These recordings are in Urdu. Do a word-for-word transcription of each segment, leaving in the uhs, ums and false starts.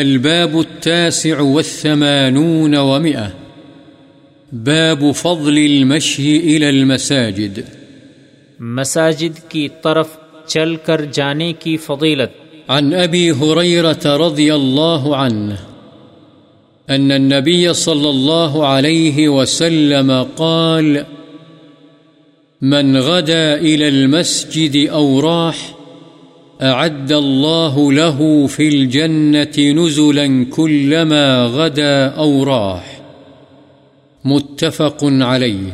الباب التاسع والثمانون ومئة باب فضل المشي إلى المساجد، مساجد کی طرف چل کر جانے کی فضیلت۔ عن أبي هريرة رضي الله عنه أن النبي صلى الله عليه وسلم قال: من غدا إلى المسجد أو راح أعد الله له في الجنة نزلا كلما غدا أو راح، متفق عليه۔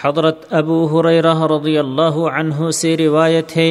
حضرت ابو ہریرہ رضی اللہ عنہ سے روایت ہے،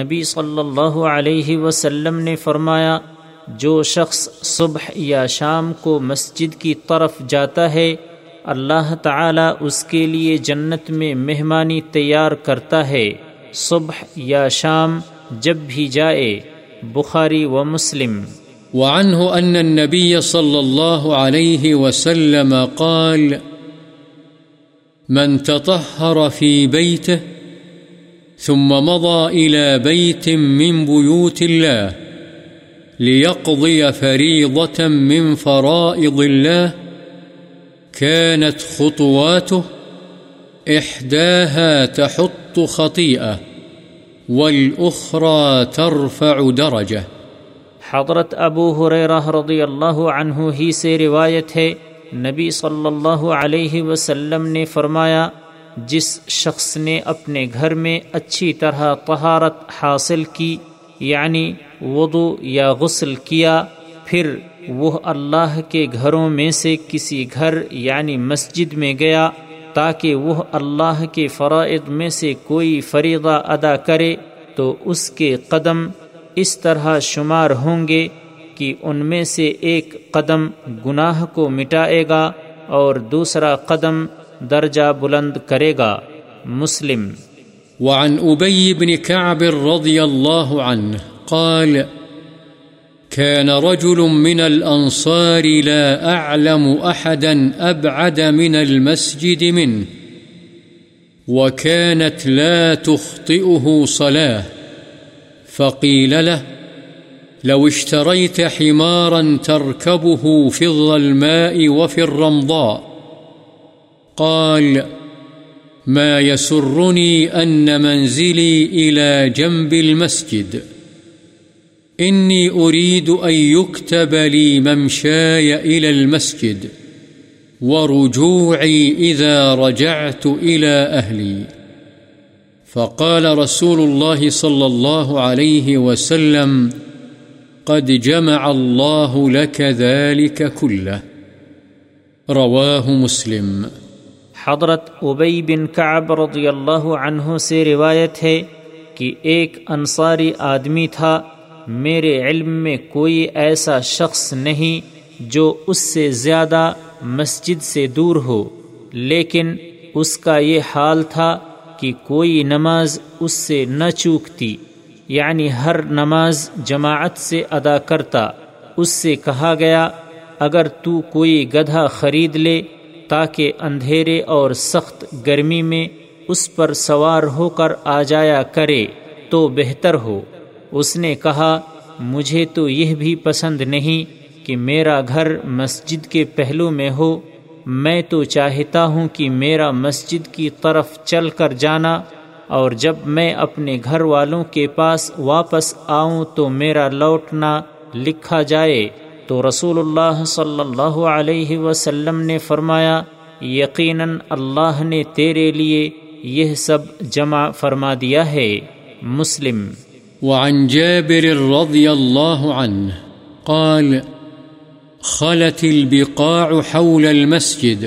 نبی صلی اللہ علیہ وسلم نے فرمایا: جو شخص صبح یا شام کو مسجد کی طرف جاتا ہے، اللہ تعالی اس کے لیے جنت میں مہمانی تیار کرتا ہے، صبح یا شام جب بھی جائے۔ بخاری و مسلم۔ وعنہ ان النبی صلی اللہ علیہ وسلم قال: من تطهر في بيته ثم مضى إلى بيت من بيوت الله ليقضي فريضة من فرائض الله كانت خطواته إحداها تحط خطيئة والأخرى ترفع درجة۔ حضرت ابو ہریرہ رضی اللہ عنہ ہی سے روایت ہے، نبی صلی اللہ علیہ وسلم نے فرمایا: جس شخص نے اپنے گھر میں اچھی طرح طہارت حاصل کی، یعنی وضو یا غسل کیا، پھر وہ اللہ کے گھروں میں سے کسی گھر یعنی مسجد میں گیا تاکہ وہ اللہ کے فرائض میں سے کوئی فریضہ ادا کرے، تو اس کے قدم اس طرح شمار ہوں گے کہ ان میں سے ایک قدم گناہ کو مٹائے گا اور دوسرا قدم درجہ بلند کرے گا۔ مسلم۔ وعن ابی بن کعب رضی اللہ عنہ قال: كان رجل من الانصار لا اعلم احدا ابعد من المسجد منه وكانت لا تخطئه صلاة، فقيل له: لو اشتريت حمارا تركبه في الظلماء وفي الرمضاء، قال: ما يسرني أن منزلي إلى جنب المسجد، إني أريد أن يكتب لي ممشاي إلى المسجد ورجوعي إذا رجعت إلى أهلي، فقال رسول الله صلى الله عليه وسلم: قد جمع الله لك ذلك كله، رواه مسلم۔ حضرت ابی بن کعب رضی اللہ عنہ سے روایت ہے کہ ایک انصاری آدمی تھا، میرے علم میں کوئی ایسا شخص نہیں جو اس سے زیادہ مسجد سے دور ہو، لیکن اس کا یہ حال تھا کہ کوئی نماز اس سے نہ چوکتی، یعنی ہر نماز جماعت سے ادا کرتا۔ اس سے کہا گیا: اگر تو کوئی گدھا خرید لے تاکہ اندھیرے اور سخت گرمی میں اس پر سوار ہو کر آ جایا کرے تو بہتر ہو۔ اس نے کہا: مجھے تو یہ بھی پسند نہیں کہ میرا گھر مسجد کے پہلو میں ہو، میں تو چاہتا ہوں کہ میرا مسجد کی طرف چل کر جانا، اور جب میں اپنے گھر والوں کے پاس واپس آؤں تو میرا لوٹنا لکھا جائے۔ تو رسول اللہ صلی اللہ علیہ وسلم نے فرمایا: یقیناً اللہ نے تیرے لیے یہ سب جمع فرما دیا ہے۔ مسلم۔ وعن جابر رضی اللہ عنہ قال: خلت البقاع حول المسجد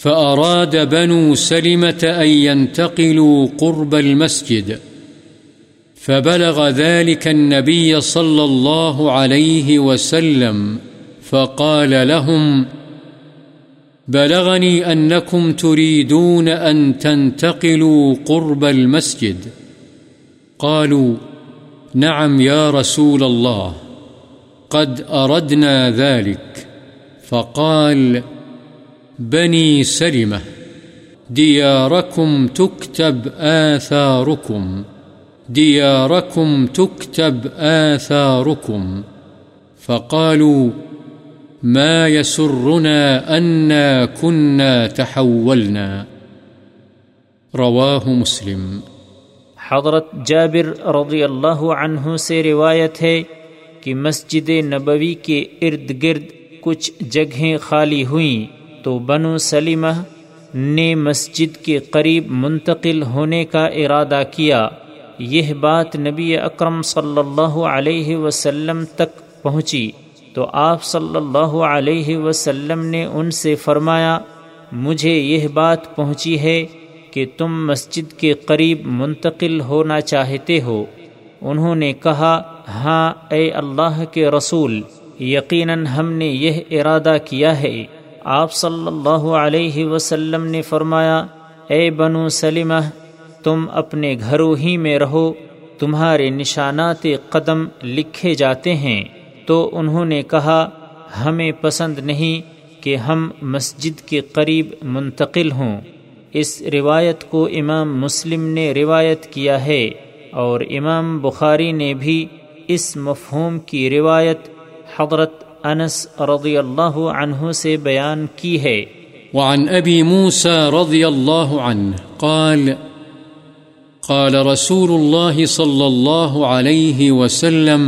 فأراد بنو سلمة أن ينتقلوا قرب المسجد، فبلغ ذلك النبي صلى الله عليه وسلم فقال لهم: بلغني أنكم تريدون أن تنتقلوا قرب المسجد، قالوا: نعم يا رسول الله، قد أردنا ذلك، فقال: بني سلمة دياركم تكتب آثاركم، دياركم تكتب آثاركم، فقالوا ما يسرنا أنا كنا تحولنا، رواہ مسلم۔ حضرت جابر رضی اللہ عنہ سے روایت ہے کہ مسجد نبوی کے ارد گرد کچھ جگہیں خالی ہوئیں تو بنو سلمہ نے مسجد کے قریب منتقل ہونے کا ارادہ کیا۔ یہ بات نبی اکرم صلی اللہ علیہ وسلم تک پہنچی تو آپ صلی اللہ علیہ وسلم نے ان سے فرمایا، مجھے یہ بات پہنچی ہے کہ تم مسجد کے قریب منتقل ہونا چاہتے ہو۔ انہوں نے کہا، ہاں اے اللہ کے رسول، یقیناً ہم نے یہ ارادہ کیا ہے۔ آپ صلی اللہ علیہ وسلم نے فرمایا، اے بنو سلمہ، تم اپنے گھروں ہی میں رہو، تمہارے نشانات قدم لکھے جاتے ہیں۔ تو انہوں نے کہا، ہمیں پسند نہیں کہ ہم مسجد کے قریب منتقل ہوں۔ اس روایت کو امام مسلم نے روایت کیا ہے اور امام بخاری نے بھی اس مفہوم کی روایت حضرت انس رضی اللہ عنہ سے بیان کی ہے۔ وعن ابی موسیٰ رضی اللہ عنہ قال قال رسول اللہ صلی اللہ علیہ وسلم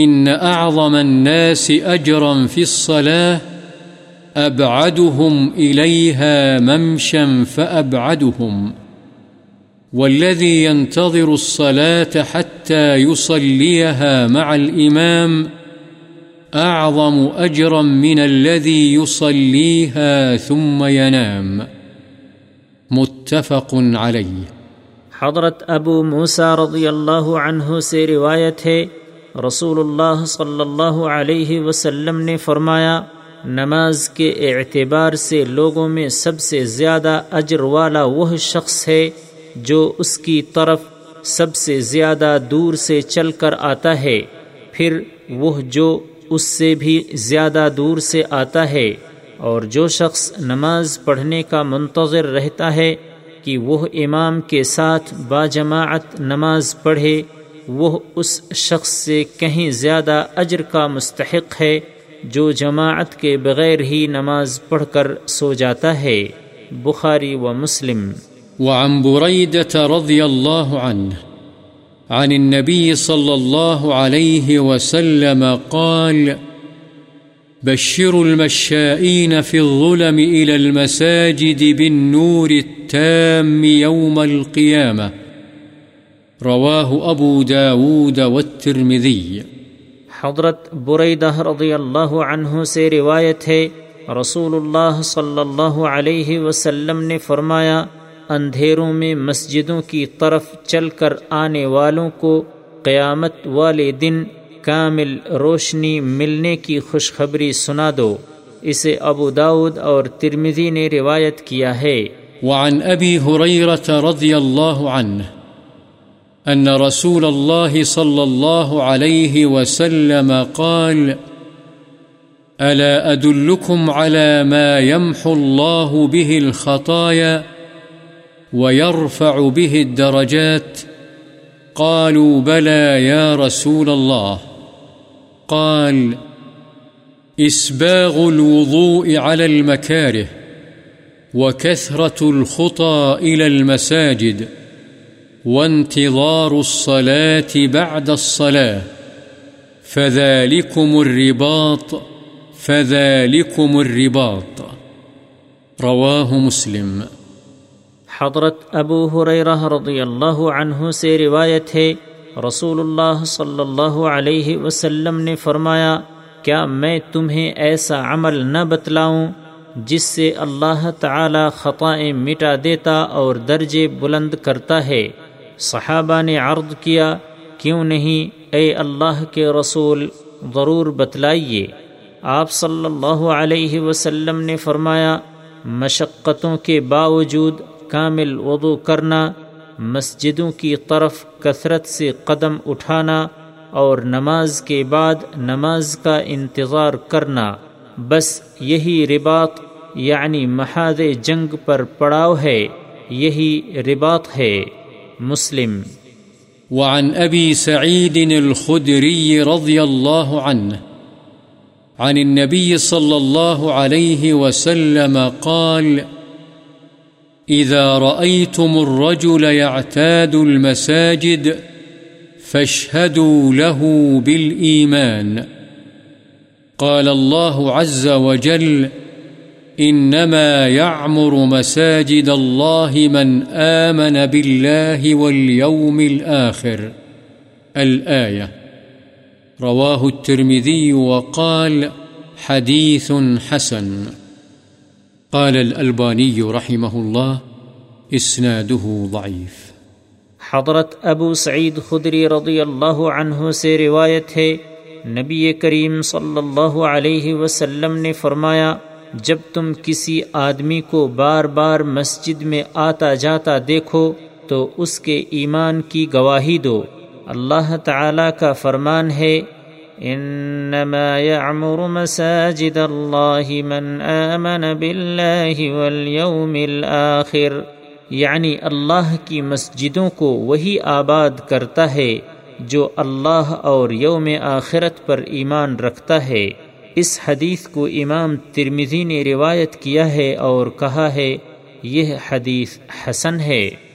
ان اعظم الناس اجرا فی الصلاة أبعدهم إليها ممشا فأبعدهم، والذي ينتظر الصلاة حتى يصليها مع الإمام أعظم أجرا من الذي يصليها ثم ينام، متفق عليه۔ حضرت ابو موسیٰ رضی اللہ عنہ سے روایت ہے، رسول اللہ صلی اللہ علیہ وسلم نے فرمایا، نماز کے اعتبار سے لوگوں میں سب سے زیادہ اجر والا وہ شخص ہے جو اس کی طرف سب سے زیادہ دور سے چل کر آتا ہے، پھر وہ جو اس سے بھی زیادہ دور سے آتا ہے، اور جو شخص نماز پڑھنے کا منتظر رہتا ہے کہ وہ امام کے ساتھ باجماعت نماز پڑھے، وہ اس شخص سے کہیں زیادہ اجر کا مستحق ہے جو جماعت کے بغیر ہی نماز پڑھ کر سو جاتا ہے۔ بخاری و مسلم۔ وعن بريدة رضی اللہ عنہ عن النبي صلی اللہ علیہ وسلم قال بشروا المشائين في الظلم إلى المساجد بالنور التام يوم القيامة، رواه ابو داود والترمذی۔ حضرت بریدہ رضی اللہ عنہ سے روایت ہے، رسول اللہ صلی اللہ علیہ وسلم نے فرمایا، اندھیروں میں مسجدوں کی طرف چل کر آنے والوں کو قیامت والے دن کامل روشنی ملنے کی خوشخبری سنا دو۔ اسے ابو داود اور ترمذی نے روایت کیا ہے۔ وعن ابی ہریرہ رضی اللہ عنہ أن رسول الله صلى الله عليه وسلم قال ألا أدلكم على ما يمحو الله به الخطايا ويرفع به الدرجات؟ قالوا بلى يا رسول الله، قال إسباغ الوضوء على المكاره وكثرة الخطى إلى المساجد وانتظار الصلاة بعد الصلاة، فذلكم الرباط فذلكم الرباط، رواه مسلم۔ حضرت ابو ہریرہ رضی اللہ عنہ سے روایت ہے، رسول اللہ صلی اللہ علیہ وسلم نے فرمایا، کیا میں تمہیں ایسا عمل نہ بتلاؤں جس سے اللہ تعالی خطائیں مٹا دیتا اور درجے بلند کرتا ہے؟ صحابہ نے عرض کیا، کیوں نہیں اے اللہ کے رسول، ضرور بتلائیے۔ آپ صلی اللہ علیہ وسلم نے فرمایا، مشقتوں کے باوجود کامل وضو کرنا، مسجدوں کی طرف کثرت سے قدم اٹھانا، اور نماز کے بعد نماز کا انتظار کرنا، بس یہی رباط یعنی محاذ جنگ پر پڑاؤ ہے، یہی رباط ہے۔ مسلم۔ وعن أبي سعيد الخدري رضي الله عنه عن النبي صلى الله عليه وسلم قال: إذا رأيتم الرجل يعتاد المساجد فاشهدوا له بالإيمان. قال الله عز وجل: إنما يعمر مساجد الله من آمن بالله واليوم الآخر. الآية. رواه الترمذي وقال: حديث حسن. قال الألباني رحمه الله: إسناده ضعيف. حضرت ابو سعید خدری رضی اللہ عنہ سے روایت ہے، نبی کریم صلی اللہ علیہ وسلم نے فرمایا: جب تم کسی آدمی کو بار بار مسجد میں آتا جاتا دیکھو تو اس کے ایمان کی گواہی دو. اللہ تعالی کا فرمان ہے: انما یعمر مساجد اللہ من آمن باللہ والیوم الآخر، یعنی اللہ کی مسجدوں کو وہی آباد کرتا ہے جو اللہ اور یوم آخرت پر ایمان رکھتا ہے. اس حدیث کو امام ترمذی نے روایت کیا ہے اور کہا ہے یہ حدیث حسن ہے.